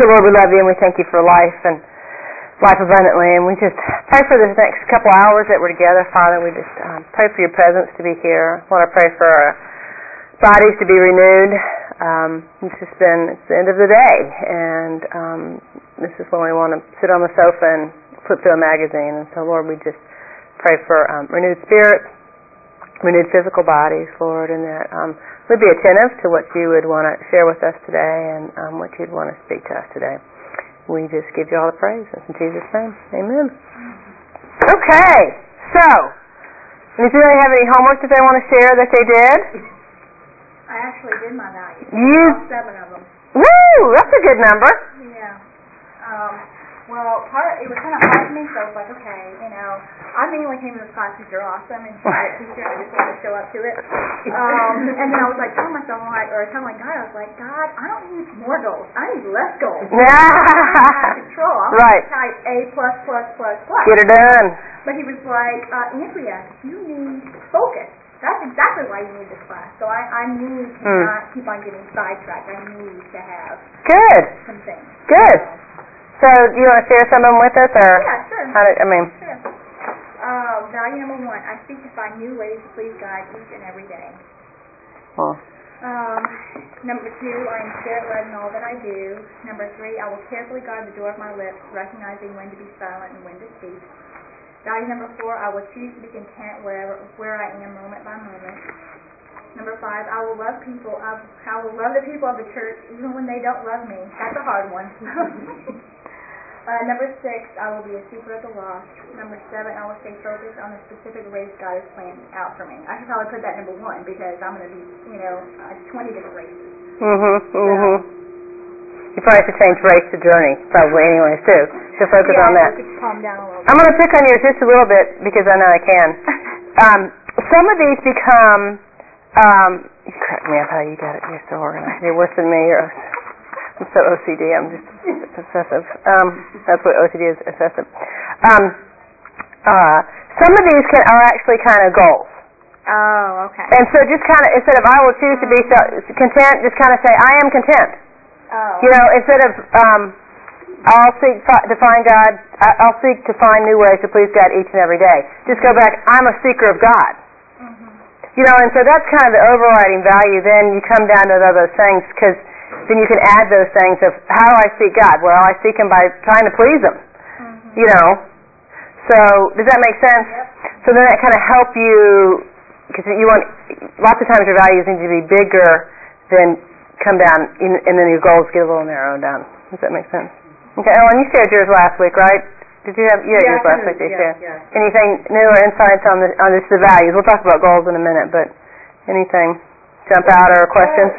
So, Lord, we love you and we thank you for life and life abundantly. And we just pray for this next couple hours that we're together, Father. We just pray for your presence to be here. I want to pray for our bodies to be renewed. It's the end of the day, and this is when we want to sit on the sofa and flip through a magazine. And so, Lord, we just pray for renewed spirits, renewed physical bodies, Lord, and that we'd be attentive to what you would want to share with us today and what you'd want to speak to us today. We just give you all the praise. It's in Jesus' name. Amen. Okay. So, does anybody have any homework that they want to share that they did? I actually did my values. All 7 of them. Woo! That's a good number. Yeah. It was kind of hard for me, so I was like, okay, I mainly came to this class because you're awesome, and she's a teacher, and I just wanted to show up to it. And then I was like, telling myself, God, I don't need more goals. I need less goals. Yeah. I don't have control. I want to type A plus, plus, plus, plus. Get it done. But he was like, Andrea, you need focus. That's exactly why you need this class. So I need to not keep on getting sidetracked. I need to have some things. Good. So, do you want to share some of them with us? Or yeah, sure. Sure. Value number 1, I seek to find new ways to please God each and every day. Oh. Number 2, I am spirit-led in all that I do. Number 3, I will carefully guard the door of my lips, recognizing when to be silent and when to speak. Value number 4, I will choose to be content where I am moment by moment. Number 5, I will love the people of the church even when they don't love me. That's a hard one. Number 6, I will be a seeker of the lost. Number 7, I will stay focused on the specific ways God has planned out for me. I should probably put that number 1 because I'm going to be, 20 different races. You probably should change race to journey, probably, anyways, too. So focus on that. Calm down a little bit. I'm going to pick on yours just a little bit because I know I can. Some of these become, you crack me up how you got it. You're so organized. You're worse than me. I'm so OCD. I'm just obsessive. That's what OCD is, obsessive. Some of these are actually kind of goals. Oh, okay. And so just kind of, instead of I will choose to be content, just kind of say I am content. Oh. Instead of I'll seek to find God, I'll seek to find new ways to please God each and every day. Just go back, I'm a seeker of God. Mm-hmm. And so that's kind of the overriding value. Then you come down to those things because then you can add those things of how do I seek God? Well, I seek Him by trying to please Him, So does that make sense? Yep. So then that kind of help you because you want lots of times your values need to be bigger than come down, and then your goals get a little narrowed down. Does that make sense? Okay, Ellen, you shared yours last week, right? You had yours last week? Yeah. Anything new or insights on just the values? We'll talk about goals in a minute, but anything jump out or questions?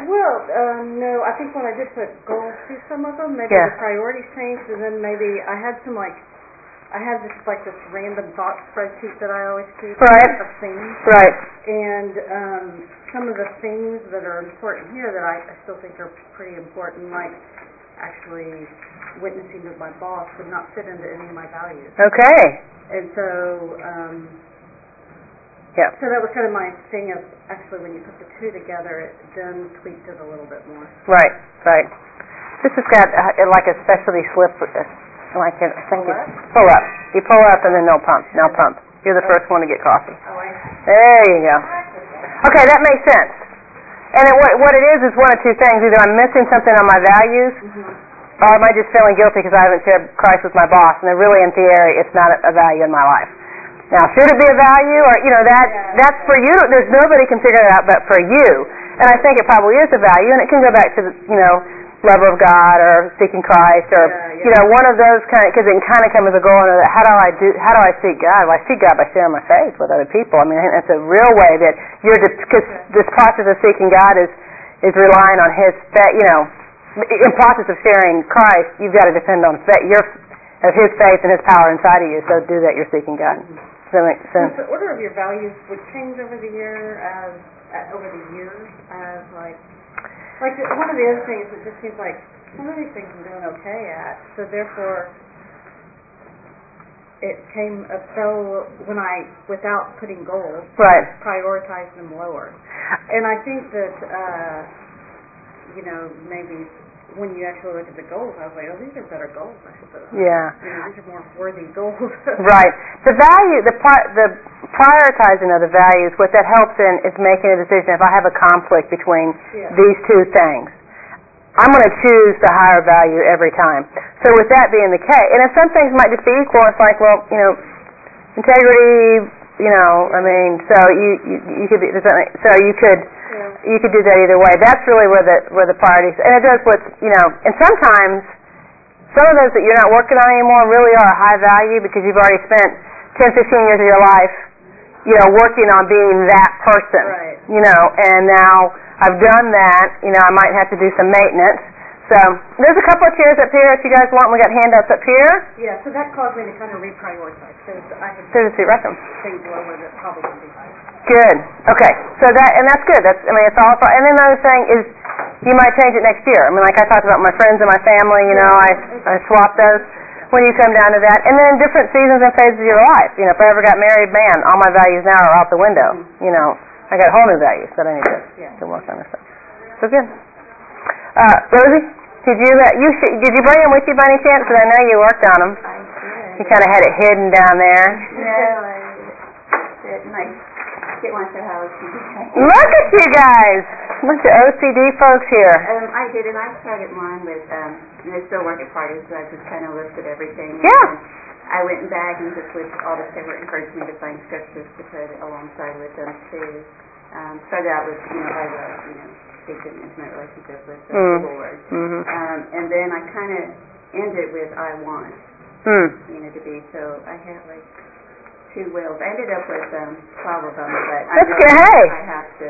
No. I think when I did put goals to some of them, maybe the priorities changed, and then maybe I had this random thought spreadsheet that I always keep of themes. Right. And some of the themes that are important here that I still think are pretty important, like actually witnessing with my boss would not fit into any of my values. Okay. And so... yeah. So that was kind of my thing of actually when you put the 2 together, it then tweaked it a little bit more. Right. This has got a specialty slip. Pull up. You pull up and then they'll pump. You're the first one to get coffee. Oh, I see. There you go. Okay, that makes sense. And what it is one of 2 things. Either I'm missing something on my values, or am I just feeling guilty because I haven't shared Christ with my boss? And really, in theory, it's not a value in my life. Now, should it be a value, or that's for you? There's nobody can figure it out, but for you. And I think it probably is a value, and it can go back to the, love of God or seeking Christ, or one of those kind, because it can kind of come as a goal. And how do I seek God? Well, I seek God by sharing my faith with other people. I think that's a real way that because this process of seeking God is relying on His faith. In process of sharing Christ, you've got to depend on of His faith and His power inside of you. So do that. You're seeking God. Mm-hmm. Does that make sense? The order of your values would change over the year, over the years, as like one of the other things that just seems like some of these things I'm doing okay at, so therefore it came up so when without putting goals, prioritized them lower, and I think that maybe when you actually look at the goals, I was like, oh, these are better goals I should put on. Yeah. You know, these are more worthy goals. Right. The value, the prioritizing of the values, what that helps in is making a decision. If I have a conflict between these two things, I'm going to choose the higher value every time. So with that being the case, and if some things might just be equal, it's like, well, you know, integrity, you know, I mean, so you could be, so you could. You could do that either way. That's really where the priorities, and it does what's, you know, and sometimes some of those that you're not working on anymore really are high value because you've already spent 10, 15 years of your life, you know, working on being that person, right. You know, and now I've done that, you know, I might have to do some maintenance. So there's a couple of chairs up here if you guys want. We got handouts up here. Yeah, so that caused me to kind of reprioritize because I had things lower that probably would be higher. Good. Okay. So that, and that's good. That's, I mean, it's all. And then another thing is, you might change it next year. I mean, like I talked about my friends and my family. You know, I swap those when you come down to that. And then different seasons and phases of your life. You know, if I ever got married, man, all my values now are out the window. Mm-hmm. You know, I got whole new values that I need to work on this stuff. So good. Rosie, did you bring them with you by any chance? Because I know you worked on them. I did. You kind of had it hidden down there. No, I didn't. I get one for how OCD. Look at you guys! Look at OCD folks here. I did, and I started mine with, and I still work at parties, so I just kind of listed everything. Yeah. And I went back and just listed all the favorite encouragement to find scriptures to put alongside with them too. Started out with, you know, I love, you know, an intimate relationship with the Lord. Mm-hmm. And then I kind of ended with I want, you know, to be. So I had like two wills. I ended up with flower bum, but that's I know good. I have to.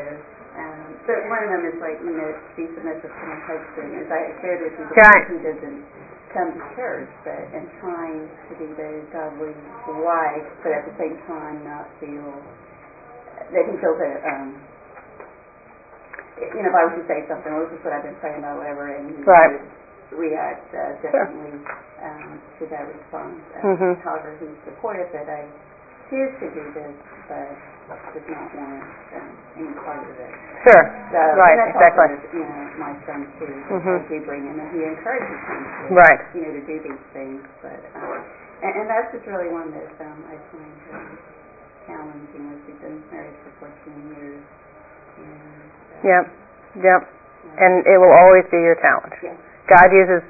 But one of them is like, you know, be submissive to my husband. As I shared with you, he doesn't come to church, but and trying to be the godly wife, but at the same time not feel that he feels that. You know, if I was to say something, well, this is what I've been praying about, whatever, and he would react differently to that response. However, he's supportive that I choose to do this, but does not want any part of it. Sure. So, right, and that's exactly. Also, you know, my son, too, I do bring him, and he encourages him to, you know, to do these things. But and that's just really one that I find challenging, as we've been married for 14 years. Yep. And it will always be your challenge. Yeah. God uses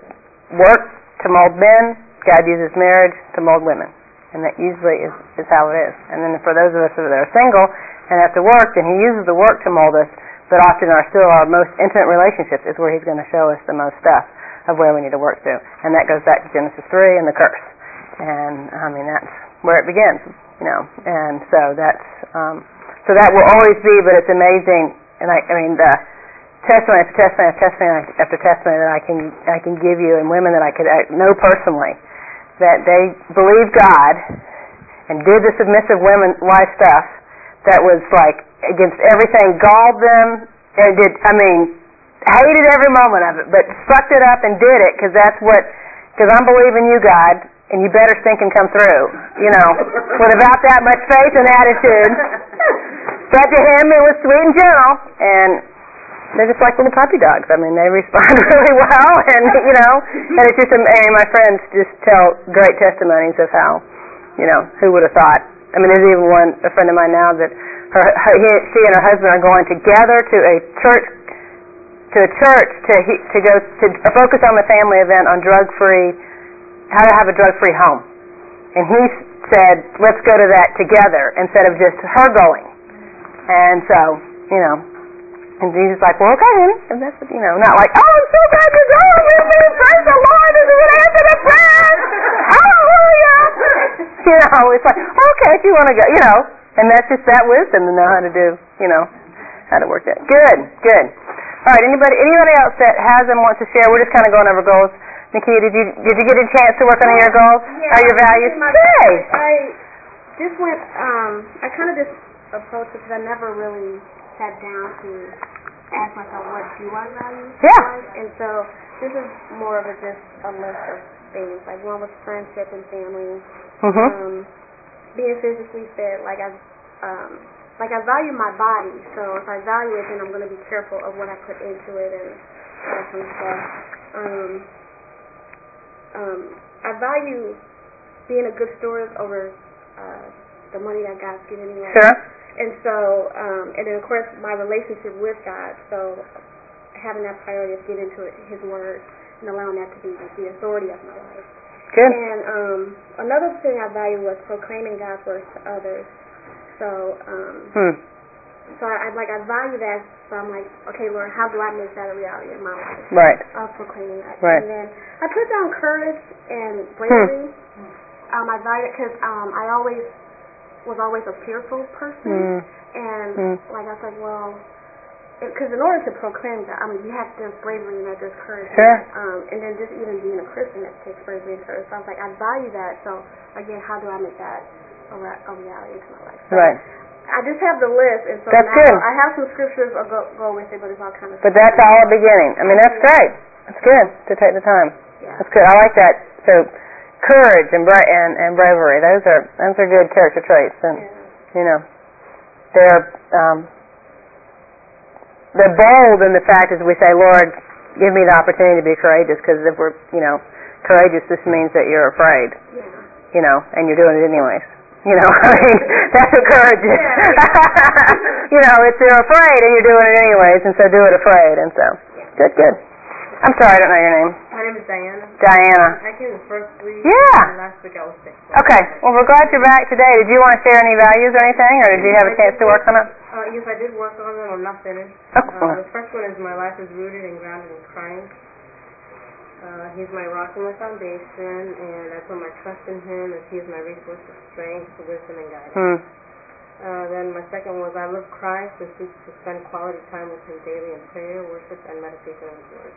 work to mold men. God uses marriage to mold women. And that usually is how it is. And then for those of us that are single and have to work, then he uses the work to mold us, but often our most intimate relationships is where he's going to show us the most stuff of where we need to work through. And that goes back to Genesis 3 and the curse. And, I mean, that's where it begins, you know. And so that's... so that will always be, but it's amazing, and I mean the testimony after testimony after testimony after testimony that I can give you, and women that I know personally that they believed God and did the submissive women wife stuff that was like against everything, galled them, and hated every moment of it, but sucked it up and did it because because I'm believing you, God, and you better stink and come through, you know, with about that much faith and attitude. But to him, it was sweet and gentle, and they're just like little puppy dogs. I mean, they respond really well, and, you know, and it's just, and my friends just tell great testimonies of how, you know, who would have thought. I mean, there's even a friend of mine now that she and her husband are going together to focus on the family event on how to have a drug-free home. And he said, let's go to that together instead of just her going. And so, you know, and he's like, well, okay, honey. And that's, you know, not like, oh, I'm so glad you're going with me. Praise the Lord. This is an answer to prayer. Hallelujah. You know, it's like, okay, if you want to go, you know. And that's just that wisdom to know how to do, you know, how to work that. Good. All right, anybody else that has and wants to share? We're just kind of going over goals. Nikita, did you get a chance to work on your goals or your values? Yay! I just went, I kind of just approached it because I never really sat down to ask myself, what do I value? Yeah. And so this is more of just a list of things. Like one was friendship and family. Mm-hmm. Being physically fit, I value my body. So if I value it, then I'm going to be careful of what I put into it and that kind of stuff. I value being a good steward over the money that God's given me. Sure. And so, and then of course my relationship with God. So having that priority of getting to His Word and allowing that to be the authority of my life. Good. And another thing I value was proclaiming God's Word to others. So, so I value that. So I'm like, okay, Lord, how do I make that a reality in my life? Right. Of proclaiming that. Right. And then I put down courage and bravery. I value it because I was always a fearful person, and like I said, well, because in order to proclaim that, I mean, you have to have bravery and there's courage. Sure. And then just even being a Christian, that takes bravery and courage. So I was like, I value that. So again, how do I make that a reality in my life? So right. I just have the list, and so that's good. I have some scriptures I'll go with it, but it's all kind of. But that's all a beginning. I mean, that's great. That's good to take the time. Yeah. That's good. I like that. So, courage and bravery. Those are good character traits, and you know, they're bold in the fact as we say, Lord, give me the opportunity to be courageous, because if we're courageous, this means that you're afraid, and you're doing it anyways. I mean, that's what courage is. It's you're afraid and you're doing it anyways, and so do it afraid. And so, good. I'm sorry, I don't know your name. My name is Diana. Diana. I came the first week. Yeah. And last week I was sick. Okay. Well, we're glad you're back today. Did you want to share any values or anything, or did you have a chance to work on it? Yes, I did work on them. I'm not finished. Okay. The first one is my life is rooted and grounded in Christ. He's my rock and my foundation, and I put my trust in Him, as He is my resource of strength, wisdom, and guidance. Then my second was I love Christ and seek to spend quality time with Him daily in prayer, worship, and meditation on His Word.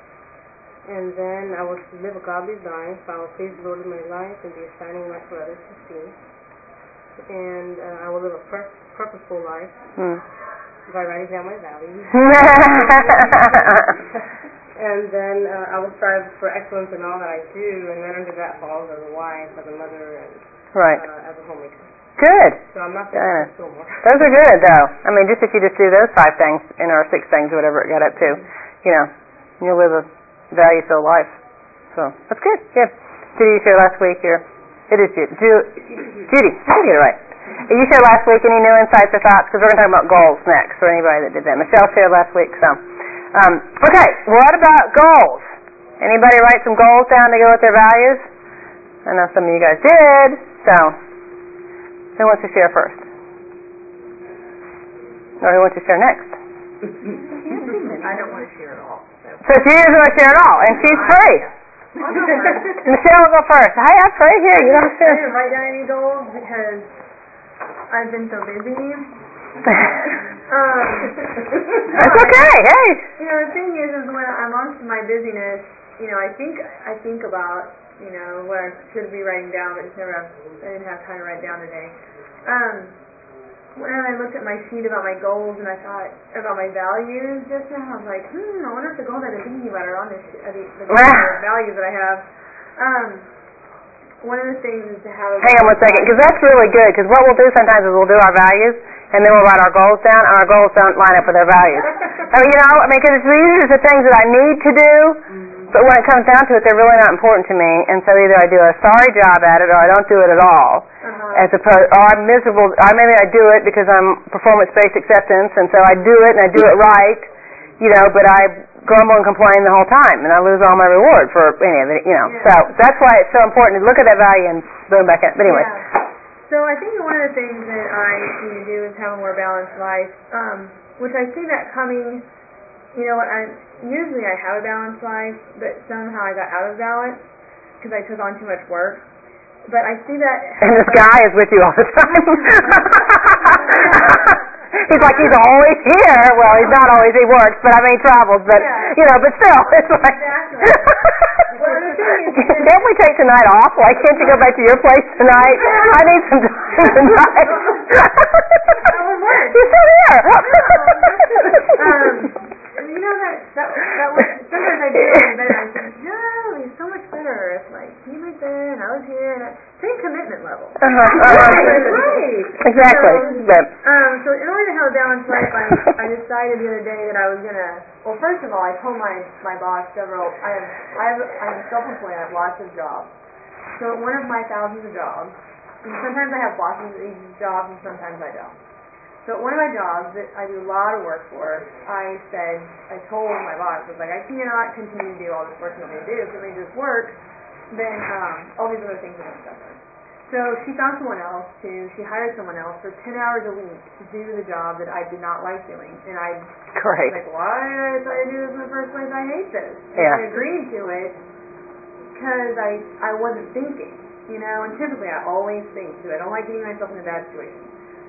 And then I was to live a godly life. I will please the Lord in my life and be a shining light for others to see. And I will live a purposeful life by writing down my values. And then I will strive for excellence in all that I do, and then under that falls as a wife, as a mother, and as a homemaker. Good. So I'm not saying still more. Those are good, though. I mean, just if you just do those 5 things, or 6 things, whatever it got up to, you'll live a value-filled life. So that's good. Good. Judy, you shared last week here. It is Judy. Judy, I did get it right. You shared last week any new insights or thoughts? Because we're going to talk about goals next for anybody that did that. Michelle shared last week, so. Okay, what about goals? Anybody write some goals down to go with their values? I know some of you guys did. So, who wants to share first? Or who wants to share next? I don't want to share at all. So she doesn't want to share at all, and she's free. Michelle will go first. Hi, I'm free here. You don't have to share. I didn't write down any goals because I've been so busy. That's okay. Hey. The thing is when I'm on to my busyness, I think about what I should be writing down, but I didn't have time to write down today. When I looked at my sheet about my goals and I thought about my values just now, I was like, I wonder if the goals I've been thinking about are on this the values that I have. One of the things is to have. Hang on 1 second, because that's really good. Because what we'll do sometimes is we'll do our values, and then we'll write our goals down, and our goals don't line up with our values. Because these are the things that I need to do, but when it comes down to it, they're really not important to me. And so either I do a sorry job at it, or I don't do it at all. As opposed, or I'm miserable. Or maybe I do it because I'm performance-based acceptance, and so I do it and I do it right, but I grumble and complain the whole time, and I lose all my reward for any of it, So that's why it's so important to look at that value and boom back in. But anyway. Yeah. So I think one of the things that I need to do is have a more balanced life, which I see that coming. Usually I have a balanced life, but somehow I got out of balance because I took on too much work. But I see that. And this guy is with you all the time. He's like, he's always here. Well, he's not always. He works, but I mean, he travels. But, but still, it's like. Exactly. Can't we take tonight off? Like, can't you go back to your place tonight? I need some time tonight. You're still here. That was sometimes I do it better. I think, no, he's so much better. or if like he was there and I was here, and same commitment level. Right. Exactly. So in order to have a balanced life, I decided the other day that I was gonna. Well, first of all, I told my boss several. I'm self-employed. I have lots of jobs. So one of my thousands of jobs. And sometimes I have bosses at these jobs, and sometimes I don't. So at one of my jobs that I do a lot of work for, I told my boss, I was like, I cannot continue to do all this work that they do. If somebody does work, then all these other things are going to suffer. So she found someone else she hired someone else for 10 hours a week to do the job that I did not like doing. And I was like, why did I decide to do this in the first place? I hate this. Yeah. And I agreed to it because I wasn't thinking, you know, and typically I always think too. I don't like getting myself in a bad situation.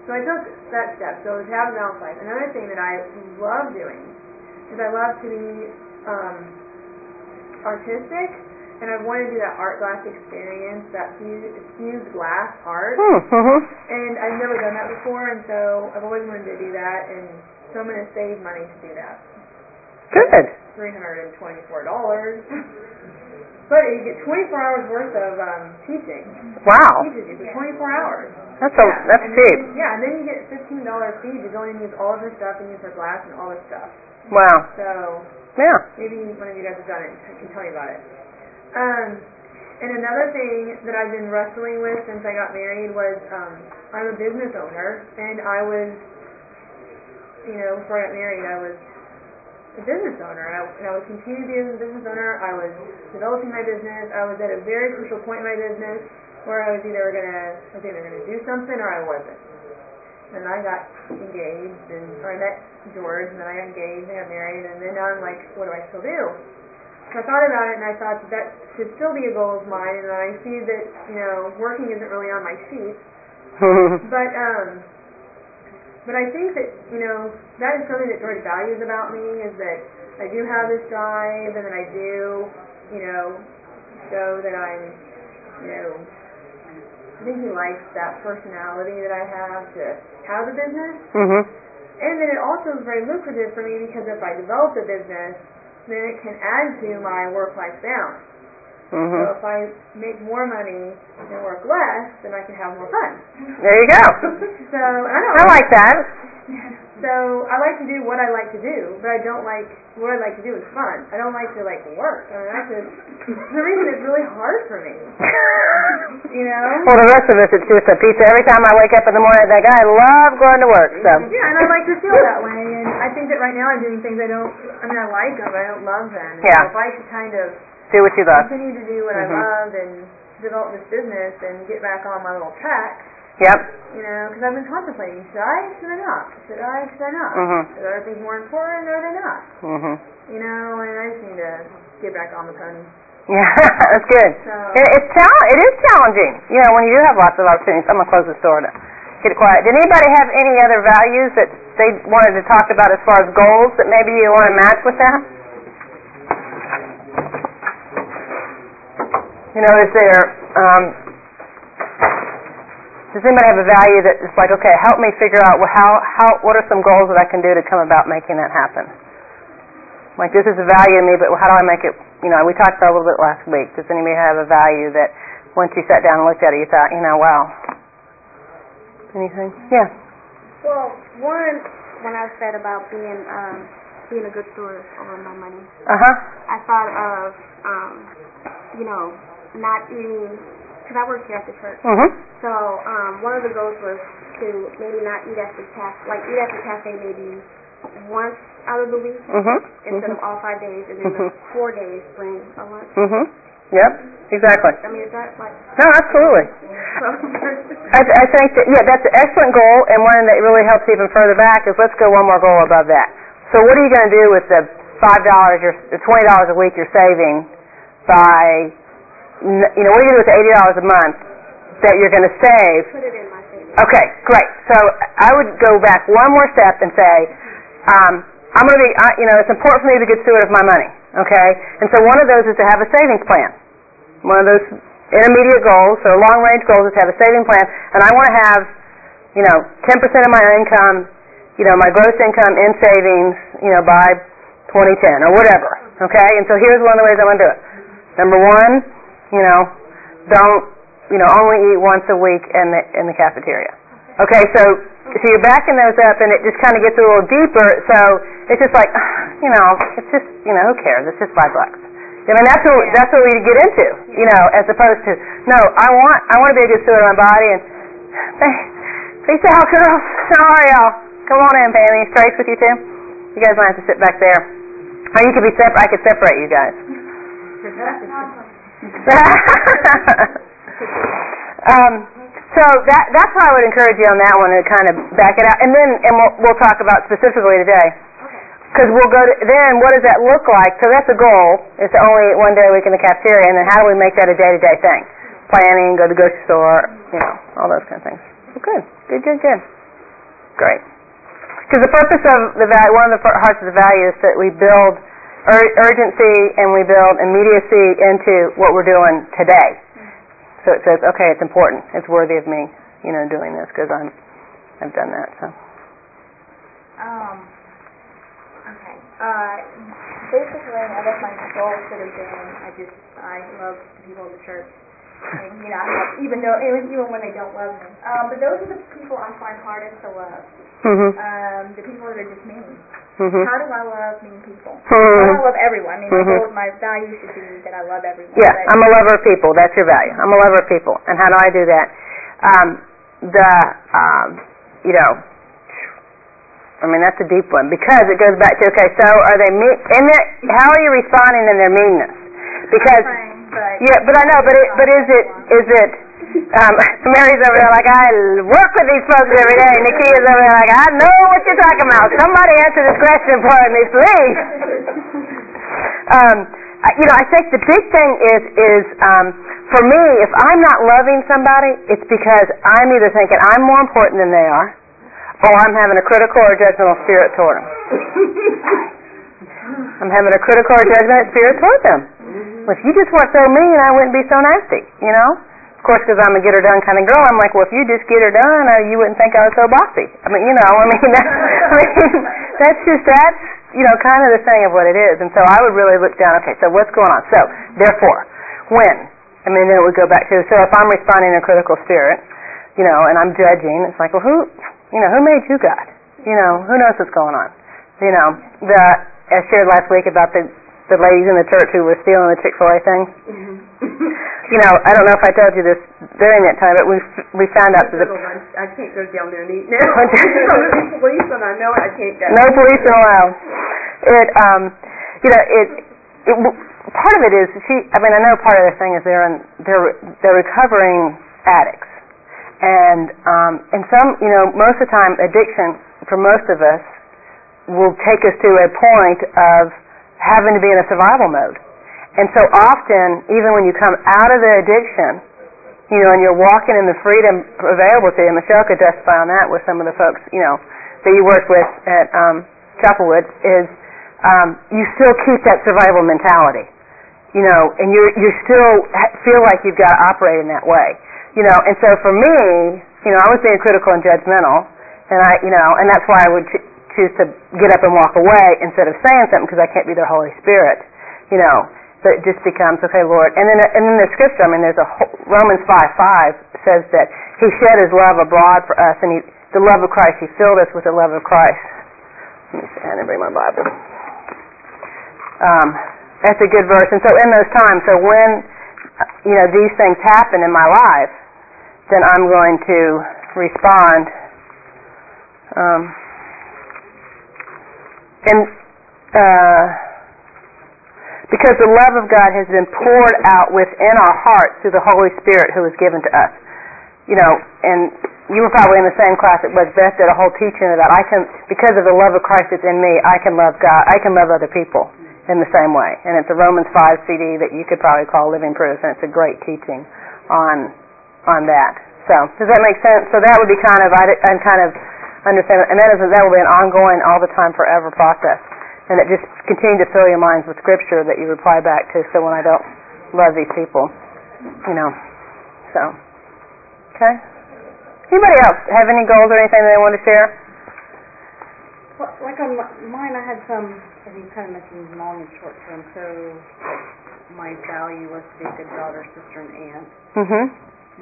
So I took that step. So to have a balanced life. Another thing that I love doing is I love to be artistic, and I want to do that art glass experience, that fused glass art. Mm-hmm. And I've never done that before, and so I've always wanted to do that, and so I'm going to save money to do that. Good. $324. But you get 24 hours worth of teaching. Wow. Teaches you for 24 hours. That's cheap. Yeah, and then you get $15 fee to go in and use all of her stuff and use her glass and all this stuff. Wow. So yeah, maybe one of you guys have done it. I can tell you about it. And another thing that I've been wrestling with since I got married was I'm a business owner, and I was, you know, before I got married, I was a business owner, and I would continue to be a business owner. I was developing my business. I was at a very crucial point in my business where I was either gonna do something or I wasn't. And I got engaged, I met George, and then I got engaged and got married, and then now I'm like, what do I still do? So I thought about it, and I thought that should still be a goal of mine, and I see that, you know, working isn't really on my sheet. But I think that, you know, that is something that George values about me, is that I do have this drive, and that I do, you know, show that I'm, you know, I think he likes that personality that I have to have a business. Mm-hmm. And then it also is very lucrative for me, because if I develop a business, then it can add to my work-life balance. Mm-hmm. So if I make more money and work less, then I can have more fun. There you go. So I like that. So I like to do what I like to do, but I don't like what I like to do is fun. I don't like to work. I mean, that's the reason it's really hard for me. You know. Well, the rest of us, it's just a pizza. Every time I wake up in the morning, I think I love going to work. So yeah, and I like to feel that way. And I think that right now I'm doing things I like them, but I don't love them. Yeah. So if I could kind of do what you love. Continue to do what mm-hmm. I love and develop this business and get back on my little track. Yep. You know, because I've been contemplating, should I not? Mm-hmm. Are things more important or are they not? Mm-hmm. You know, and I just need to get back on the pony. Yeah, that's good. So. It is challenging, you know, when you do have lots of opportunities. I'm going to close this door now. Get it quiet. Did anybody have any other values that they wanted to talk about as far as goals that maybe you want to match with that? You know, is there, does anybody have a value that is like, okay, help me figure out what are some goals that I can do to come about making that happen? Like, this is a value to me, but how do I make it, you know, we talked about it a little bit last week. Does anybody have a value that once you sat down and looked at it, you thought, you know, wow. Anything? Yeah. Well, one, when I said about being a good steward over my money, I thought of, you know, not eating, because I work here at the church. Mm-hmm. So one of the goals was to maybe not eat at the cafe, eat at the cafe maybe once out of the week instead of all 5 days, and then the 4 days bring a lunch. Mm-hmm. Yep, exactly. I mean, is that like? No, absolutely. I think that that's an excellent goal, and one that really helps even further back is let's go one more goal above that. So what are you going to do with the $5, the $20 a week you're saving? By, you know, what are you going to do with $80 a month that you're going to save? Put it in my savings. Okay, great. So I would go back one more step and say, I'm going to be, you know, it's important for me to be a good steward of my money, okay? And so one of those is to have a savings plan. One of those intermediate goals or long-range goals is to have a savings plan, and I want to have, you know, 10% of my income, you know, my gross income in savings, you know, by 2010 or whatever, okay? And so here's one of the ways I want to do it. Number one, you know, don't, you know, only eat once a week in the cafeteria. Okay, so you're backing those up, and it just kind of gets a little deeper, so it's just like, you know, it's just, you know, who cares? It's just $5. I mean, that's what we get into, you know, as opposed to, no, I want to be a good steward of my body, and peace out, girls. How are y'all? Come on in, Pam. Any strikes with you, too? You guys might have to sit back there. Or you could be separate. I could separate you guys. So that's why I would encourage you on that one to kind of back it out, and we'll talk about specifically today, because we'll go to then. What does that look like? So that's a goal. It's only one day a week in the cafeteria, and then how do we make that a day-to-day thing? Planning, go to the grocery store, you know, all those kind of things. Well, good, great. Because the purpose of the value, one of the hearts of the value, is that we build urgency and we build immediacy into what we're doing today. So it says, okay, it's important. It's worthy of me, you know, doing this because I've done that. So. Okay. Basically, I guess my goal for the day, I love the people in the church. And, you know, even when they don't love me. But those are the people I find hardest to love. Mm-hmm. The people that are just mean. Mm-hmm. How do I love mean people? Mm-hmm. I love everyone. I mean, my value should be that I love everyone. Yeah, I'm a lover of people. That's your value. I'm a lover of people. And how do I do that? You know, I mean, that's a deep one, because it goes back to, okay, so are they mean? How are you responding in their meanness? Because is it? Mary's over there like, I work with these folks every day. Nikita's over there like, I know what you're talking about. Somebody answer this question for me, please. You know, I think the big thing is for me, if I'm not loving somebody, it's because I'm either thinking I'm more important than they are, or I'm having a critical or judgmental spirit toward them. I'm having a critical or judgmental spirit toward them. Well, if you just weren't so mean, I wouldn't be so nasty, you know? Of course, because I'm a get-her-done kind of girl, I'm like, well, if you just get her done, you wouldn't think I was so bossy. I mean, you know, that's you know, kind of the thing of what it is. And so I would really look down, okay, so what's going on? So, therefore, when? I mean, then it would go back to, so if I'm responding in a critical spirit, you know, and I'm judging, it's like, well, who made you God? You know, who knows what's going on? You know, I shared last week about the ladies in the church who were stealing the Chick-fil-A thing. Mm-hmm. You know, I don't know if I told you this during that time, but we found out that I can't go down there and eat now. There's police, and I know I can't go. No police allowed. It part of it is I know part of the thing is they're recovering addicts, and some, you know, most of the time addiction for most of us will take us to a point of having to be in a survival mode. And so often, even when you come out of the addiction, you know, and you're walking in the freedom available to you, and Michelle could testify on that with some of the folks, you know, that you work with at Chapelwood, you still keep that survival mentality, you know, and you still feel like you've got to operate in that way, you know. And so for me, you know, I was being critical and judgmental, and and that's why I would choose to get up and walk away instead of saying something, because I can't be their Holy Spirit, you know. But it just becomes, okay, Lord. And then the scripture, I mean, there's a whole, Romans 5:5 says that He shed His love abroad for us, and the love of Christ, He filled us with the love of Christ. Let me sit down and bring my Bible. That's a good verse. And so in those times, so when, you know, these things happen in my life, then I'm going to respond. Because the love of God has been poured out within our hearts through the Holy Spirit who was given to us. You know, and you were probably in the same class that was Beth did a whole teaching about because of the love of Christ that's in me, I can love God, I can love other people in the same way. And it's a Romans 5 CD that you could probably call Living Proof, and it's a great teaching on that. So, does that make sense? So that would be kind of, I'm kind of understanding, and that will be an ongoing, all the time, forever process. And it just continue to fill your minds with scripture that you reply back to. So when I don't love these people, you know. So, okay. Anybody else have any goals or anything that they want to share? Well, like on mine, I had some. I mean, kind of mentioned long and short term. So my value was to be a good daughter, sister, and aunt. Mm-hmm.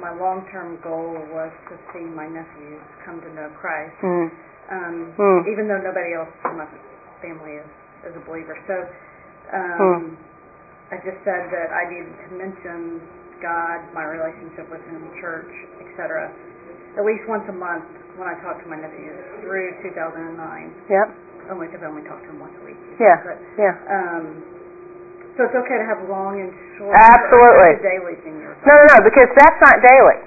My long-term goal was to see my nephews come to know Christ, even though nobody else in my family is a believer. So I just said that I needed to mention God, my relationship with Him, church, etc., at least once a month when I talked to my nephews through 2009. Yep. Only because I only talked to them once a week. Yeah. But, yeah. So it's okay to have long and short. Absolutely. Daily thing. No, because that's not daily.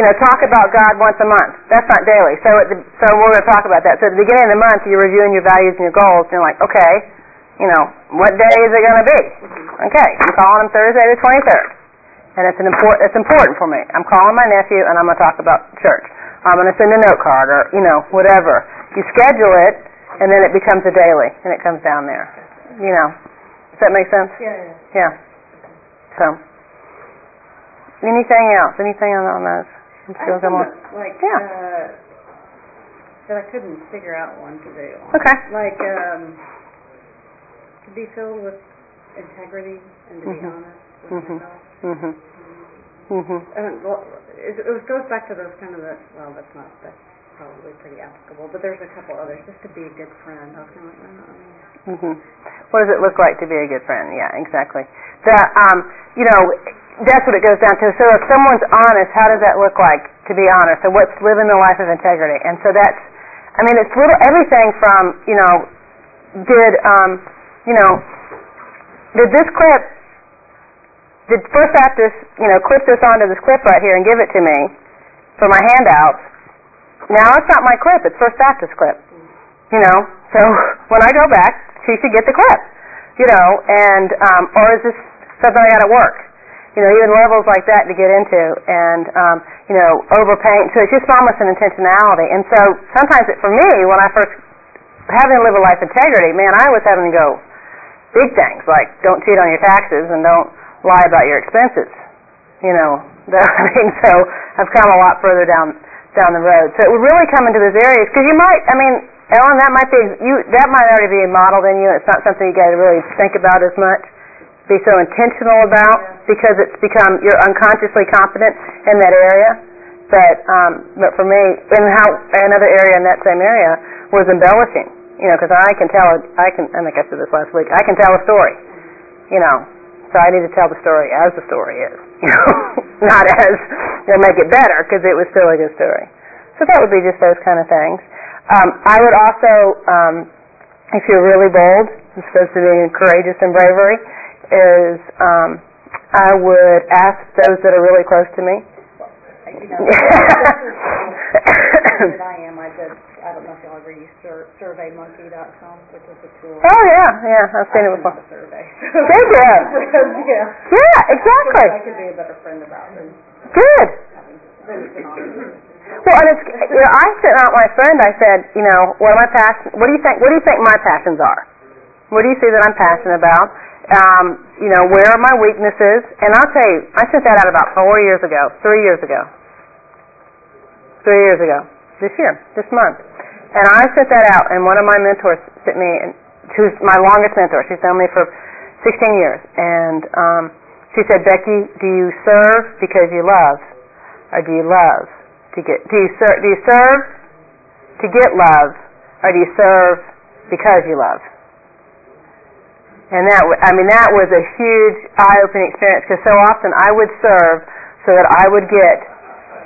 You know, talk about God once a month. That's not daily. So we're going to talk about that. So at the beginning of the month, you're reviewing your values and your goals, and you're like, okay, you know, what day is it going to be? Mm-hmm. Okay, I'm calling him Thursday the 23rd, and it's important for me. I'm calling my nephew, and I'm going to talk about church. I'm going to send a note card, or you know, whatever. You schedule it, and then it becomes a daily, and it comes down there. You know. Does that make sense? Yeah. So, anything else? Anything on those? I couldn't figure out one to do. Okay. Like to be filled with integrity and to be honest with myself. It goes back to those kind of that's probably pretty applicable, but there's a couple others. Just to be a good friend. I was kind of like, What does it look like to be a good friend? Yeah, exactly. That's what it goes down to. So if someone's honest, how does that look like to be honest? So what's living the life of integrity? And so that's, it's little everything from, did this clip, did First Baptist, clip this onto this clip right here and give it to me for my handouts? Now it's not my clip, it's First Baptist clip. So when I go back, she should get the clip, or is this something I got at work? Even levels like that to get into and, overpaying. So it's just almost an intentionality. And so sometimes for me, when I first having to live a life of integrity, man, I was having to go big things like don't cheat on your taxes and don't lie about your expenses, So I've come a lot further down the road. So it would really come into those areas because you might, Ellen, that might already be modeled in you. It's not something you got to really think about as much, be so intentional about, because it's become you're unconsciously competent in that area. But for me, another area in that same area was embellishing. Because I think I said this last week. I can tell a story. So I need to tell the story as the story is. Not as make it better because it was still a good story. So that would be just those kind of things. I would also, if you're really bold, as opposed to being courageous and bravery, is I would ask those that are really close to me. I don't know if y'all ever use SurveyMonkey.com, which is a tool. Oh, yeah, I've seen it before. The survey. Thank you. Yeah, exactly. I could be a better friend about them. Good. Well, and it's, I sent out my friend. I said, what do you think my passions are? What do you see that I'm passionate about? Where are my weaknesses? And I'll tell you, I sent that out about 3 years ago, this year, this month. And I sent that out, and one of my mentors sent me, and who's my longest mentor, she's known me for 16 years, and she said, Becky, do you serve because you love, or do you love to get? Do you serve to get love, or do you serve because you love? And that was a huge eye-opening experience, because so often I would serve so that I would get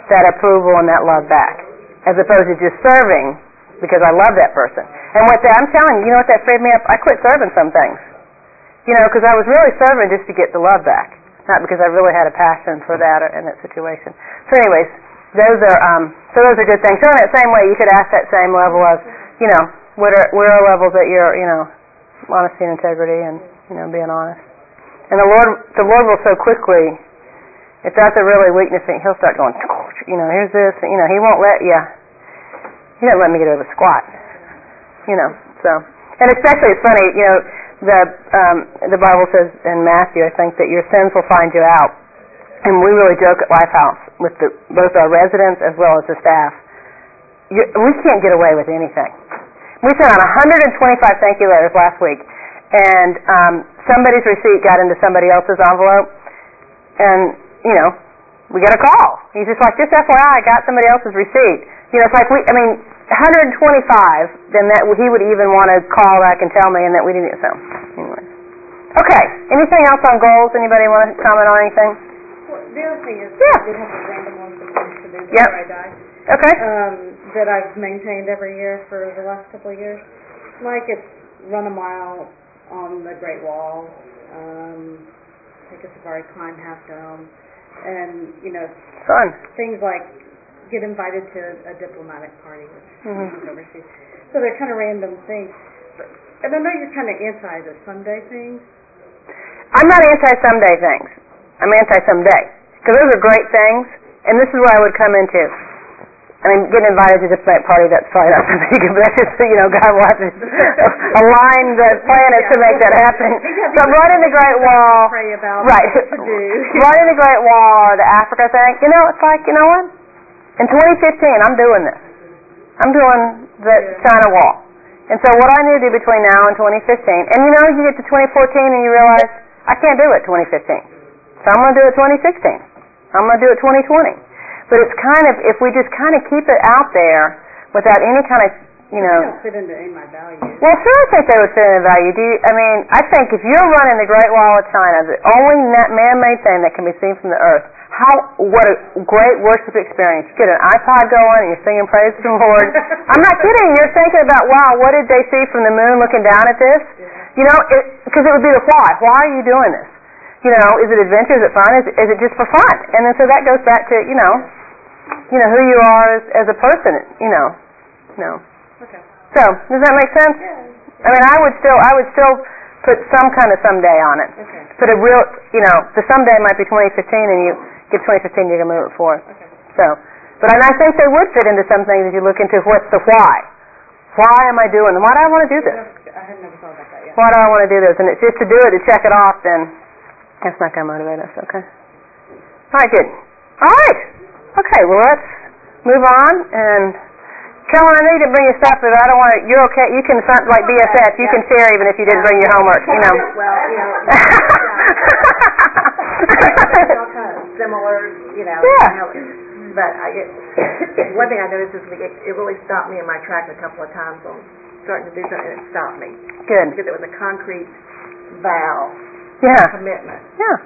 that approval and that love back, as opposed to just serving because I love that person. And I'm telling you, what that freed me up? I quit serving some things, because I was really serving just to get the love back, not because I really had a passion for that or in that situation. So anyways, those are good things. So in that same way, you could ask that same level of, where are levels that you're, honesty and integrity and, being honest. And the Lord will so quickly, if that's a really weakness thing, He'll start going, here's this, He won't let you, He doesn't let me get over squat, so. And especially it's funny, the Bible says in Matthew, I think, that your sins will find you out. And we really joke at Lifehouse with both our residents as well as the staff. We can't get away with anything. We sent out 125 thank you letters last week, and somebody's receipt got into somebody else's envelope, and, you know, we got a call. He's just like, just FYI, I got somebody else's receipt. You know, it's like, I mean, 125, then that he would even want to call back and tell me, and that we didn't, so, anyways. Okay, anything else on goals? Anybody want to comment on anything? Well, the other thing is, yeah. I did have a random one for the before I died. Okay. That I've maintained every year for the last couple of years. Like, it's run a mile on the Great Wall, take a safari climb half dome, and, you know, fun things like get invited to a diplomatic party, which is overseas. So they're kind of random things. But, and I know you're kind of anti the someday things. I'm not anti someday things. I'm anti someday. Because those are great things, and this is where I would come into. I mean, getting invited to the plant party, that's probably not something you can, but that's just, you know, God will have to align the planets to make that happen. So running the Great Wall, right, running the Great Wall or the Africa thing, you know, it's like, you know what? In 2015, I'm doing this. I'm doing the China Wall. And so what I need to do between now and 2015, and you know, you get to 2014 and you realize, I can't do it 2015. So I'm going to do it 2016. I'm going to do it 2020. But it's kind of, if we just kind of keep it out there without any kind of, you know. They don't fit into any of my values. Well, sure, I think they would fit into value. I think if you're running the Great Wall of China, the only man-made thing that can be seen from the earth, what a great worship experience. You get an iPod going and you're singing praise to the Lord. I'm not kidding. You're thinking about, wow, what did they see from the moon looking down at this? Yeah. You know, because it would be the why. Why are you doing this? You know, is it adventure? Is it fun? Is it just for fun? And then so that goes back to, you know who you are as a person, you know. Okay. So does that make sense? Yeah. I mean, I would still put some kind of someday on it. Okay. Put a real, you know, the someday might be 2015, and you give 2015, you can move it forward. Okay. So, and I think they would fit into some things if you look into what's the why. Why am I doing? Why do I want to do this? I had never thought about that yet. Why do I want to do this? And it's just to do it, to check it off, then. That's not going to motivate us, okay? All right, good. All right. Okay, well, let's move on. And Carolyn, I know you didn't bring your stuff, but I don't want to, you're okay. You can, like BSF, you can share even if you didn't bring your homework, you know. Well, you know. It's all kind of similar, you know. Yeah. But one thing I noticed is it really stopped me in my track a couple of times on starting to do something, and it stopped me. Good. Because it was a concrete vow. Yeah. Commitment. Yeah.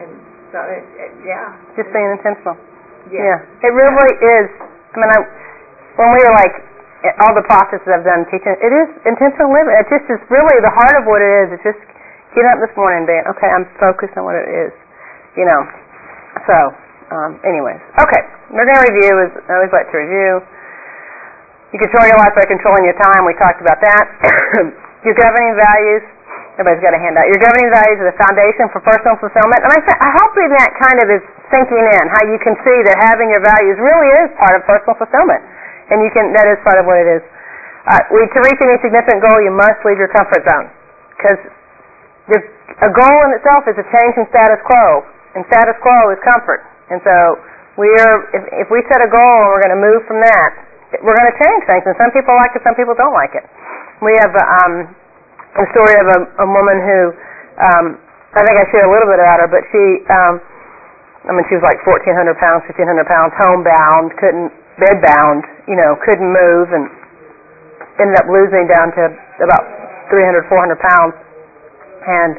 And so it. Just being intentional. Yeah. It really is. I mean, when we were like, all the processes I've done teaching, it is intentional living. It just is really the heart of what it is. It's just getting up this morning and being, okay, I'm focused on what it is, you know. So, anyways. Okay. We're going to review. I always like to review. You control your life by controlling your time. We talked about that. Your governing values. Everybody's got a handout. Your governing values are the foundation for personal fulfillment. And I hope that kind of is sinking in, how you can see that having your values really is part of personal fulfillment. And that is part of what it is. To reach any significant goal, you must leave your comfort zone. Because a goal in itself is a change from status quo. And status quo is comfort. And so if we set a goal and we're going to move from that, we're going to change things. And some people like it, some people don't like it. We have a story of a woman who, I think I shared a little bit about her, but she was like 1,400 pounds, 1,500 pounds, homebound, bedbound, you know, couldn't move, and ended up losing down to about 300, 400 pounds, and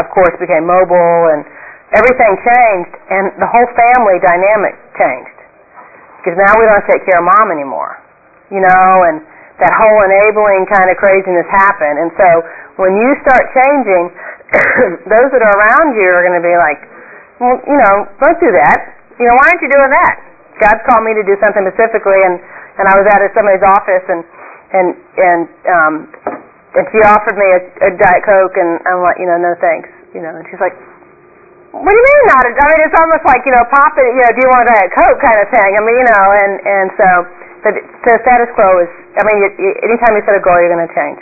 of course became mobile, and everything changed, and the whole family dynamic changed, because now we don't take care of mom anymore, you know, and that whole enabling kind of craziness happened. And so when you start changing, those that are around you are going to be like, well, you know, don't do that. You know, why aren't you doing that? God called me to do something specifically, and I was out at somebody's office, and she offered me a Diet Coke, and I'm like, you know, no thanks. You know, and she's like, what do you mean not? I mean, it's almost like, you know, pop it, you know, do you want a Diet Coke kind of thing. I mean, you know, and so... So status quo is, I mean, anytime you set a goal, you're going to change.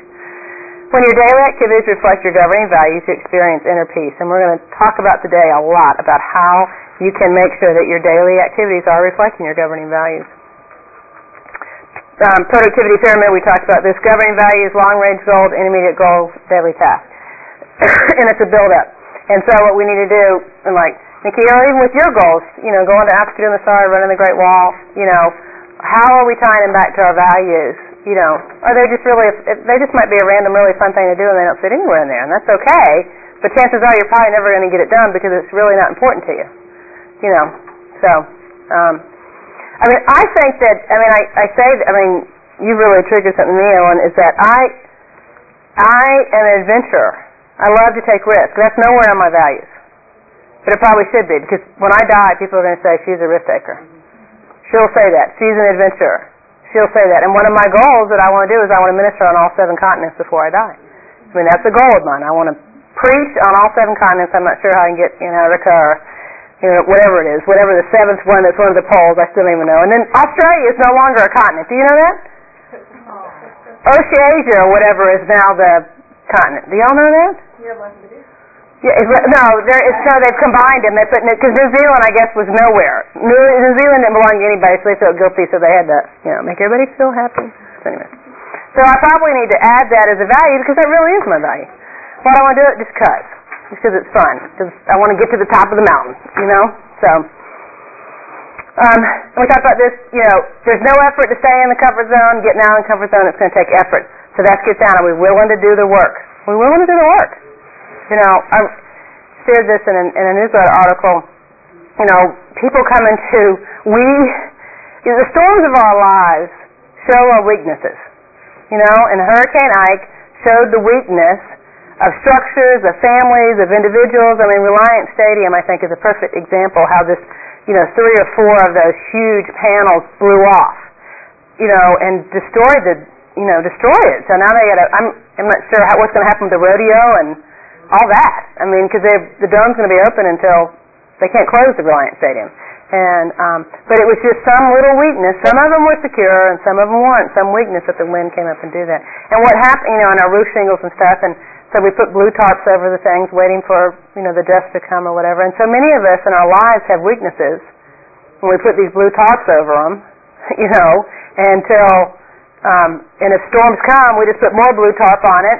When your daily activities reflect your governing values, you experience inner peace. And we're going to talk about today a lot about how you can make sure that your daily activities are reflecting your governing values. Productivity pyramid, we talked about this. Governing values, long-range goals, intermediate goals, daily tasks. and it's a build-up. And so what we need to do, and like, Nikita, even with your goals, you know, going to Africa, doing the Star, running the Great Wall, you know, how are we tying them back to our values? You know, are they just really, they just might be a random really fun thing to do and they don't fit anywhere in there, and that's okay, but chances are you're probably never going to get it done because it's really not important to you. You know, so, I mean, I think that, I mean, I say, I mean, you really triggered something in me, Ellen, is that I am an adventurer. I love to take risks. That's nowhere on my values. But it probably should be, because when I die, people are going to say, she's a risk taker. She'll say that. She's an adventurer. She'll say that. And one of my goals that I want to do is I want to minister on all 7 continents before I die. I mean, that's a goal of mine. I want to preach on all 7 continents. I'm not sure how I can get in Antarctica or, you know, whatever it is, whatever the 7th one that's one of the poles, I still don't even know. And then Australia is no longer a continent. Do you know that? Oceania or whatever is now the continent. Do y'all know that? Yeah, so they've combined them. They put, because New Zealand, I guess, was nowhere. New Zealand didn't belong to anybody, so they felt guilty, so they had to, you know, make everybody feel happy. So anyway, so I probably need to add that as a value because that really is my value. Why do I want to do it? Just because it's fun. Because I want to get to the top of the mountain, you know? So, we talked about this, you know, there's no effort to stay in the comfort zone. Getting out of the comfort zone, it's going to take effort. So that's get down. Are we willing to do the work? Are we willing to do the work? You know, I shared this in a newsletter article. You know, people come into, you know, the storms of our lives show our weaknesses. You know, and Hurricane Ike showed the weakness of structures, of families, of individuals. I mean, Reliant Stadium, I think, is a perfect example how this, you know, 3 or 4 of those huge panels blew off, you know, and destroyed it. So now they got to, I'm not sure what's going to happen with the rodeo and all that. I mean, because the dome's going to be open until they can't close the Reliant Stadium. And, but it was just some little weakness. Some of them were secure and some of them weren't. Some weakness that the wind came up and do that. And what happened, you know, on our roof shingles and stuff, and so we put blue tarps over the things waiting for, you know, the dust to come or whatever. And so many of us in our lives have weaknesses when we put these blue tarps over them, you know, and if storms come, we just put more blue tarp on it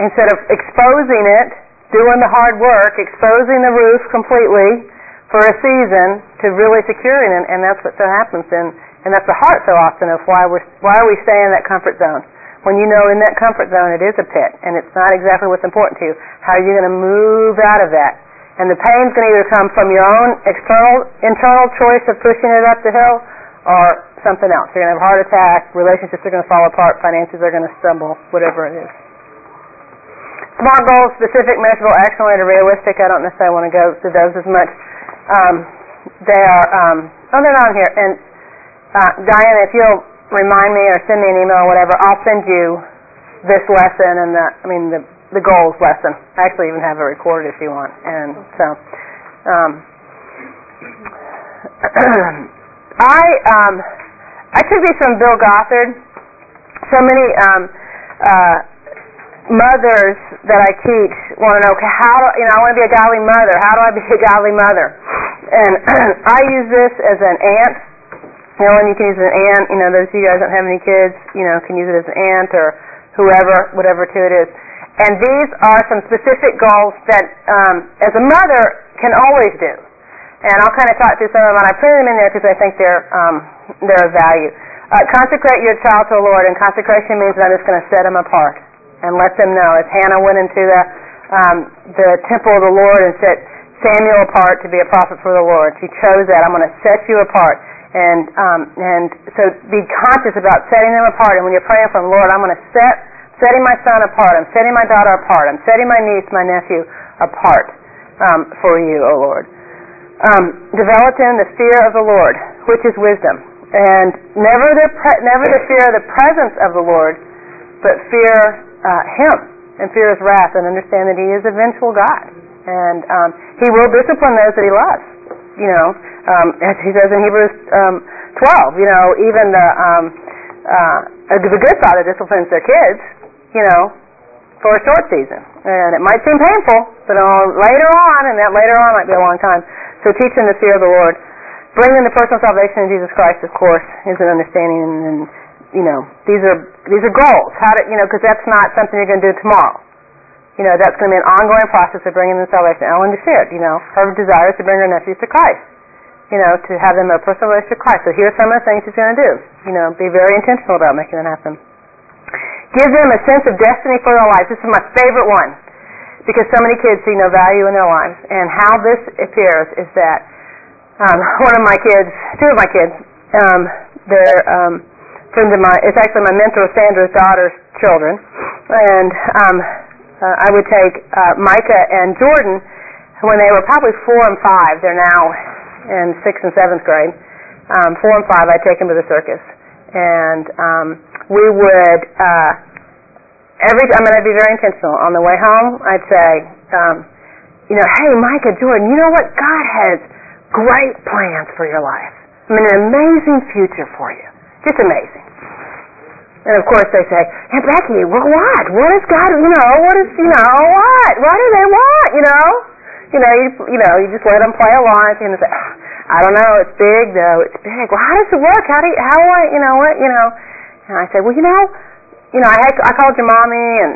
instead of exposing it, doing the hard work, exposing the roof completely for a season to really securing it. And that's what so happens then. And that's the heart so often of why are we staying in that comfort zone? When you know in that comfort zone it is a pit and it's not exactly what's important to you, how are you going to move out of that? And the pain's going to either come from your own internal choice of pushing it up the hill or something else. You're going to have a heart attack, relationships are going to fall apart, finances are going to stumble, whatever it is. SMART goals, specific, measurable, actionable, realistic. I don't necessarily want to go through those as much. They are, they're not on here. And Diana, if you'll remind me or send me an email or whatever, I'll send you this lesson and the goals lesson. I actually even have it recorded if you want. And so I took these from Bill Gothard. So many mothers that I teach want to know I want to be a godly mother. How do I be a godly mother? And I use this as an aunt. Ellen, you can use it as an aunt. You know, those of you guys that don't have any kids, you know, can use it as an aunt or whoever, whatever to it is. And these are some specific goals that, as a mother, can always do. And I'll kind of talk through some of them. And I put them in there because I think they're of value. Consecrate your child to the Lord. And consecration means that I'm just going to set them apart and let them know. As Hannah went into the temple of the Lord and set Samuel apart to be a prophet for the Lord, she chose that. I'm going to set you apart. And so be conscious about setting them apart. And when you're praying for them, Lord, I'm going to setting my son apart. I'm setting my daughter apart. I'm setting my niece, my nephew apart for you, O Lord. Develop in the fear of the Lord, which is wisdom, and never the fear of the presence of the Lord, but fear Him and fear His wrath, and understand that He is a vengeful God, and He will discipline those that He loves. You know, as he says in Hebrews 12, you know, even the good father disciplines their kids, you know, for a short season. And it might seem painful, but later on, and that later on might be a long time. So teach them the fear of the Lord. Bring them the personal salvation of Jesus Christ, of course, is an understanding. And you know, these are goals. How to, you know, because that's not something you're going to do tomorrow. you know, that's going to be an ongoing process of bringing them to salvation. Ellen shared, you know, her desire is to bring her nephews to Christ, you know, to have them a personal relationship with Christ. So here's some of the things she's going to do. You know, be very intentional about making that happen. Give them a sense of destiny for their life. This is my favorite one, because so many kids see no value in their lives. And how this appears is that two of my kids, they're friends of mine. It's actually my mentor Sandra's daughter's children, and I would take Micah and Jordan when they were probably 4 and 5. They're now in 6th and 7th grade. 4 and 5, I'd take them to the circus, and we would. I'm going to be very intentional. On the way home, I'd say, you know, hey, Micah, Jordan, you know what? God has great plans for your life. I mean, an amazing future for you. Just amazing. And, of course, they say, hey, Becky, well, what? What is God, you know, what is, you know, what? What do they want, you know? You just let them play along and say, oh, I don't know, it's big, though. It's big. Well, how does it work? How do I? And I say, well, I called your mommy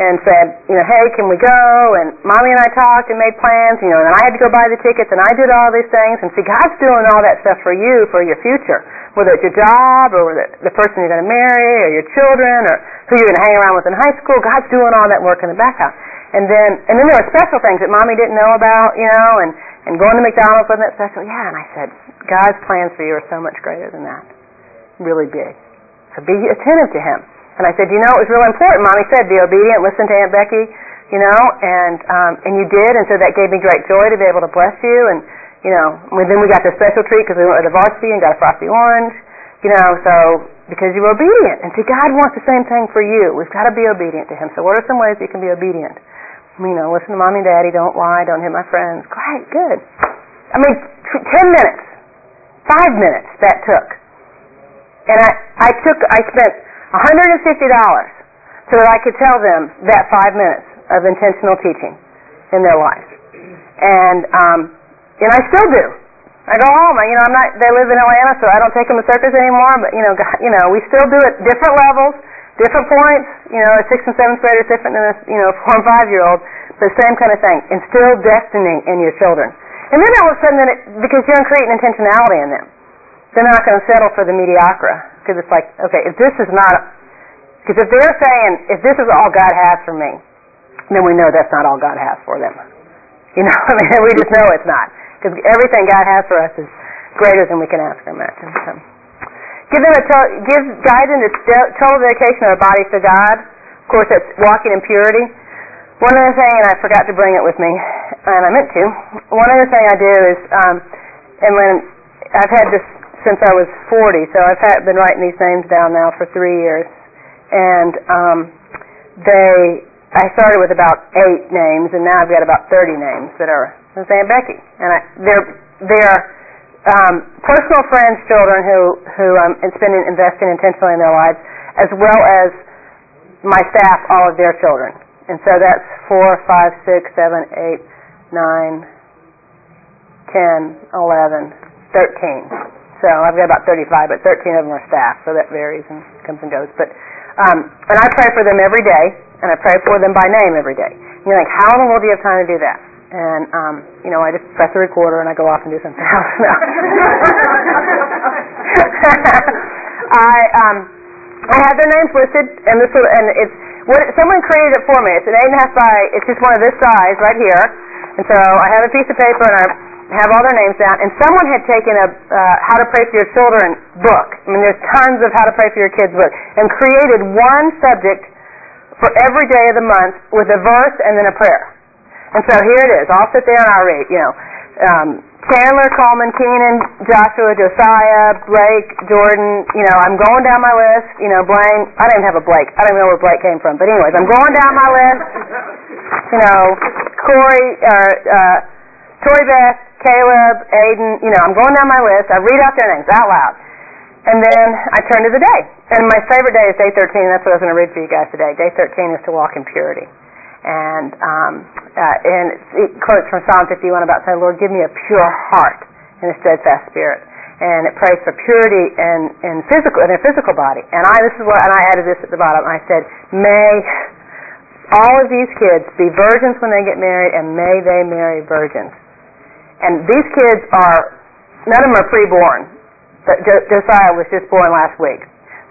and said, you know, hey, can we go? And mommy and I talked and made plans, you know, and I had to go buy the tickets and I did all these things. And see, God's doing all that stuff for you, for your future, whether it's your job or the person you're going to marry or your children or who you're going to hang around with in high school. God's doing all that work in the background. And then there were special things that mommy didn't know about, you know, and going to McDonald's wasn't that special. Yeah, and I said, God's plans for you are so much greater than that, really big. So be attentive to him. And I said, you know, it was really important. Mommy said, be obedient, listen to Aunt Becky, you know, and you did. And so that gave me great joy to be able to bless you. And, you know, then we got the special treat because we went to the varsity and got a frosty orange, you know, so because you were obedient. And see, God wants the same thing for you. We've got to be obedient to him. So what are some ways you can be obedient? You know, listen to mommy and daddy, don't lie, don't hit my friends. Great, good. I mean, 10 minutes, 5 minutes that took. And I spent $150 so that I could tell them that 5 minutes of intentional teaching in their life. And I still do. I go home. I'm not. They live in Atlanta, so I don't take them to circus anymore. But we still do it. Different levels, different points. You know, a 6th and 7th grader is different than a 4 and 5 year old, but same kind of thing. Instill destiny in your children. And then all of a sudden, because you're creating intentionality in them, they're not going to settle for the mediocre. Because it's like, okay, because if they're saying, if this is all God has for me, then we know that's not all God has for them. You know, I mean, we just know it's not. Because everything God has for us is greater than we can ask or imagine. So. Guide them to total dedication of our bodies to God. Of course, that's walking in purity. One other thing, and I forgot to bring it with me, and I meant to. One other thing I do is, and when I've had this, since I was 40, so I've been writing these names down now for 3 years, and I started with about 8 names, and now I've got about 30 names that are Aunt Becky, and they're personal friends, children who I'm investing intentionally in their lives, as well as my staff, all of their children, and so that's 4, 5, 6, 7, 8, 9, 10, 11, 13. So I've got about 35, but 13 of them are staff, so that varies and comes and goes. But and I pray for them every day, and I pray for them by name every day. And you're like, how in the world do you have time to do that? And, I just press the recorder, and I go off and do something else. No. I have their names listed, and someone created it for me. It's an 8.5 by, it's just one of this size right here. And so I have a piece of paper, and I have all their names down, and someone had taken a How to Pray for Your Children book. I mean, there's tons of How to Pray for Your Kids book, and created one subject for every day of the month with a verse and then a prayer. And so here it is. I'll sit there and I'll read, Chandler, Coleman, Keenan, Joshua, Josiah, Blake, Jordan, I'm going down my list, Blaine, I didn't have a Blake. I don't even know where Blake came from, but anyways, I'm going down my list, Corey, Toy Beth, Caleb, Aiden, I'm going down my list. I read out their names out loud. And then I turn to the day. And my favorite day is day 13. That's what I was going to read for you guys today. Day 13 is to walk in purity. And it quotes from Psalm 51 about saying, Lord, give me a pure heart and a steadfast spirit. And it prays for purity in their physical body. And I added this at the bottom. I said, may all of these kids be virgins when they get married, and may they marry virgins. And these kids are, none of them are preborn. Josiah was just born last week.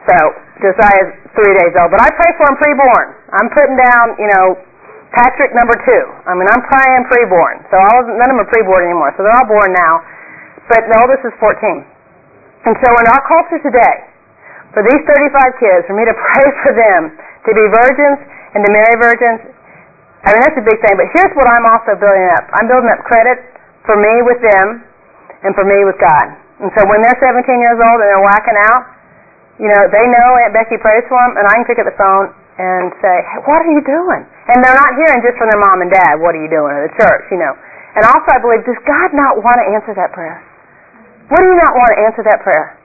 So Josiah's 3 days old. But I pray for him preborn. I'm putting down, Patrick number 2. I mean, I'm praying preborn. So none of them are preborn anymore. So they're all born now. But the oldest is 14. And so in our culture today, for these 35 kids, for me to pray for them to be virgins and to marry virgins, I mean, that's a big thing. But here's what I'm also building up. I'm building up credit for me with them and for me with God. And so when they're 17 years old and they're whacking out, they know Aunt Becky prays for them, and I can pick up the phone and say, hey, what are you doing? And they're not hearing just from their mom and dad, what are you doing, or the church, And also I believe, does God not want to answer that prayer? Would He not want to answer that prayer?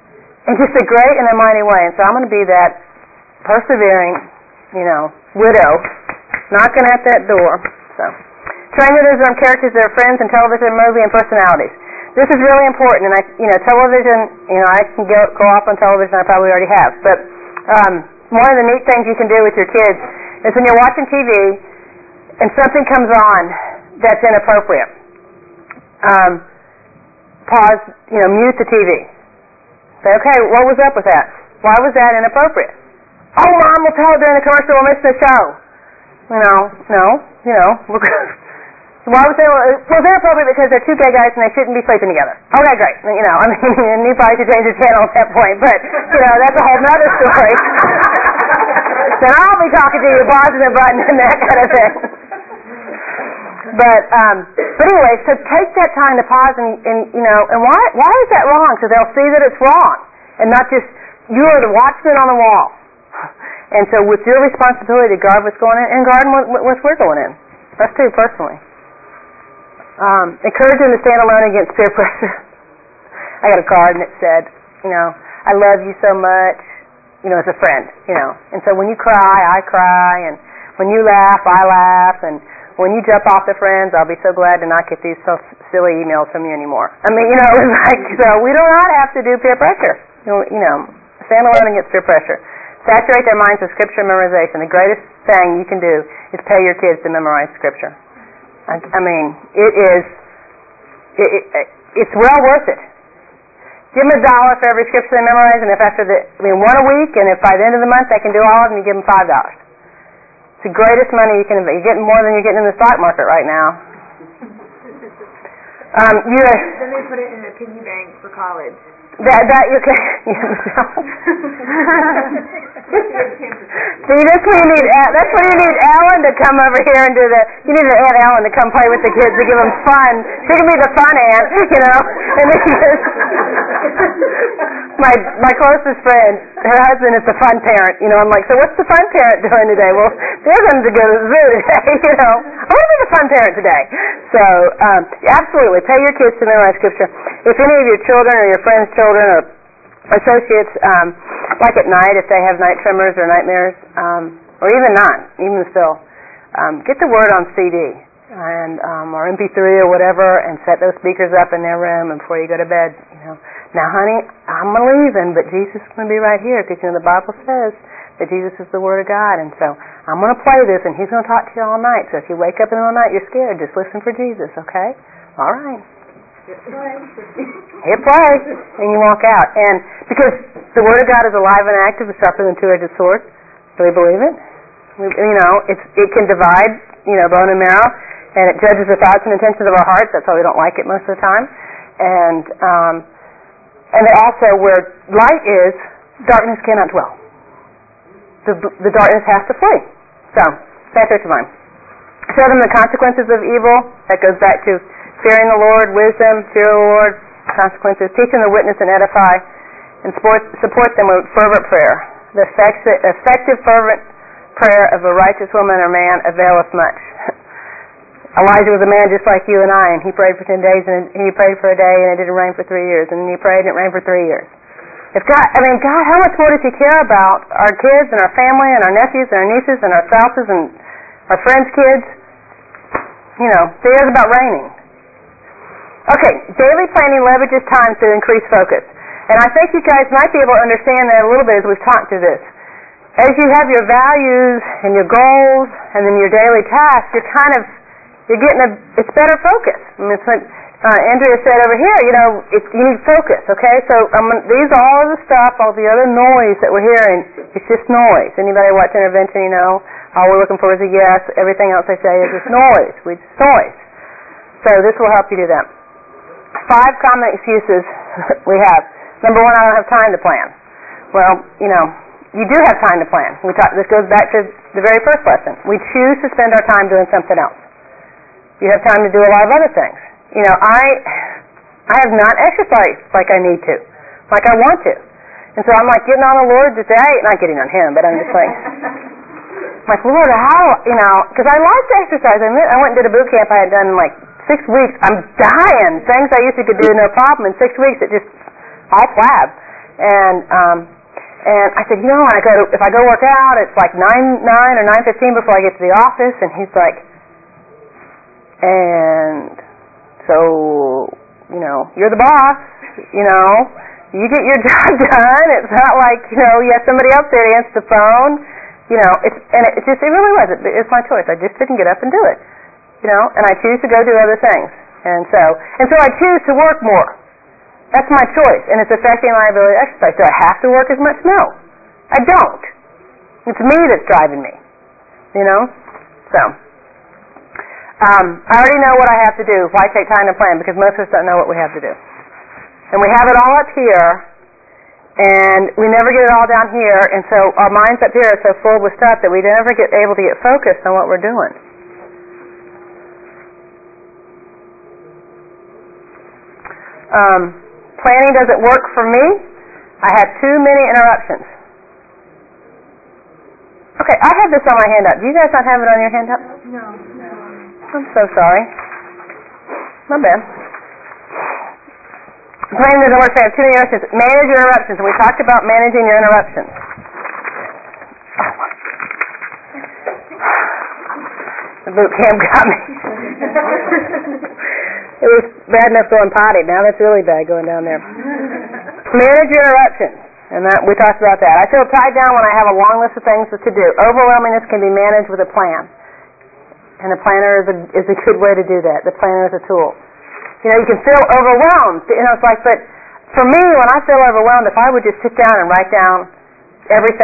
In just a great and a mighty way. And so I'm going to be that persevering, widow, knocking at that door. So, train leaders on characters that are friends in television, movie, and personalities. This is really important, and television, I can go off on television, I probably already have, but one of the neat things you can do with your kids is when you're watching TV and something comes on that's inappropriate, pause, mute the TV. Say, okay, what was up with that? Why was that inappropriate? Oh, Mom, we'll tell her during the commercial, we'll miss the show. Why would they? Well, they're appropriate because they're two gay guys and they shouldn't be sleeping together. Okay, great. And you probably should change the channel at that point, but that's a whole nother story. Then I'll be talking to you, pausing the button and that kind of thing. But anyway, so take that time to pause and why is that wrong? So they'll see that it's wrong and not just you are the watchman on the wall. And so with your responsibility to guard what's going in and guard what we're going in. Us too, personally. Encourage them to stand alone against peer pressure. I got a card and it said, I love you so much, as a friend, And so when you cry, I cry, and when you laugh, I laugh, and when you jump off the friends, I'll be so glad to not get these so silly emails from you anymore. It was like, so we do not have to do peer pressure. Stand alone against peer pressure. Saturate their minds with scripture memorization. The greatest thing you can do is pay your kids to memorize scripture. It's well worth it. Give them $1 for every scripture they memorize, and if one a week, and if by the end of the month they can do all of them, you give them $5. It's the greatest money you can. You're getting more than you're getting in the stock market right now. Then they put it in a piggy bank for college. That you can. So that's when you need Ellen to come over here and you need an Aunt Ellen to come play with the kids to give them fun. She can be the fun aunt, and then she just, my closest friend, her husband is the fun parent, I'm like, so what's the fun parent doing today? Well, they're going to go to the zoo today, I want to be the fun parent today. So, absolutely, pay your kids to memorize scripture. If any of your children or your friends' children or associates, like at night, if they have night tremors or nightmares, or even still, get the word on CD and or MP3 or whatever, and set those speakers up in their room before you go to bed. Now, honey, I'm leaving, but Jesus is going to be right here because the Bible says that Jesus is the Word of God, and so I'm going to play this, and He's going to talk to you all night. So if you wake up in the middle of the night, you're scared, just listen for Jesus, okay? All right. Hit play, and you walk out. And because the Word of God is alive and active, it's sharper than a two-edged sword. Do we believe it? It can divide, bone and marrow, and it judges the thoughts and intentions of our hearts. That's why we don't like it most of the time. And it also, where light is, darkness cannot dwell. The darkness has to flee. So, saturate your mind. Show them the consequences of evil. That goes back to fearing the Lord, wisdom, fear the Lord, consequences. Teach them to witness and edify, and support them with fervent prayer. The effective fervent prayer of a righteous woman or man availeth much. Elijah was a man just like you and I, and he prayed for 10 days, and he prayed for a day, and it didn't rain for 3 years, and he prayed and it rained for 3 years. God, how much more does He care about our kids and our family and our nephews and our nieces and our spouses and our friends' kids? He cares about raining. Okay, daily planning leverages time to increase focus. And I think you guys might be able to understand that a little bit as we've talked through this. as you have your values and your goals and then your daily tasks, you're kind of, you're getting a, it's better focus. I mean, it's like Andrea said over here, you know, it's, you need focus, okay? So these are all the stuff, all the other noise that we're hearing, it's just noise. Anybody watch Intervention, you know, all we're looking for is a yes. Everything else I say is just noise. We just noise. So this will help you do that. 5 common excuses we have. Number 1, I don't have time to plan. Well, you know, you do have time to plan. We talk, this goes back to the very first lesson. We choose to spend our time doing something else. You have time to do a lot of other things. You know, I have not exercised like I need to, like I want to. And so I'm like getting on the Lord today, not getting on Him, but I'm just like, Lord, how, you know, because I like to exercise. I went and did a boot camp I had done in like 6 weeks. I'm dying. Things I used to could do no problem. In 6 weeks, it just all flab. And I said, you know, if I go work out, it's like 9 or 9:15 before I get to the office. And he's like, and so, you know, you're the boss, you know, you get your job done. It's not like, you know, you have somebody else there to answer the phone, you know, it really wasn't. It's my choice. I just didn't get up and do it, you know, and I choose to go do other things. And so I choose to work more. That's my choice, and it's affecting my ability to exercise. Do I have to work as much? No, I don't. It's me that's driving me, you know? So, I already know what I have to do. Why take time to plan? Because most of us don't know what we have to do. And we have it all up here, and we never get it all down here, and so our minds up here are so full with stuff that we never get able to get focused on what we're doing. Planning doesn't work for me. I have too many interruptions. Okay, I have this on my hand up. Do you guys not have it on your hand up? No. I'm so sorry. My bad. Planning doesn't work for me. I have too many interruptions. Manage your interruptions. We talked about managing your interruptions. The boot camp got me. It was bad enough going potty. Now that's really bad going down there. Manage your interruptions. And we talked about that. I feel tied down when I have a long list of things to do. Overwhelmingness can be managed with a plan. And a planner is a good way to do that. The planner is a tool. You know, you can feel overwhelmed. You know, it's like, but for me, when I feel overwhelmed, if I would just sit down and write down everything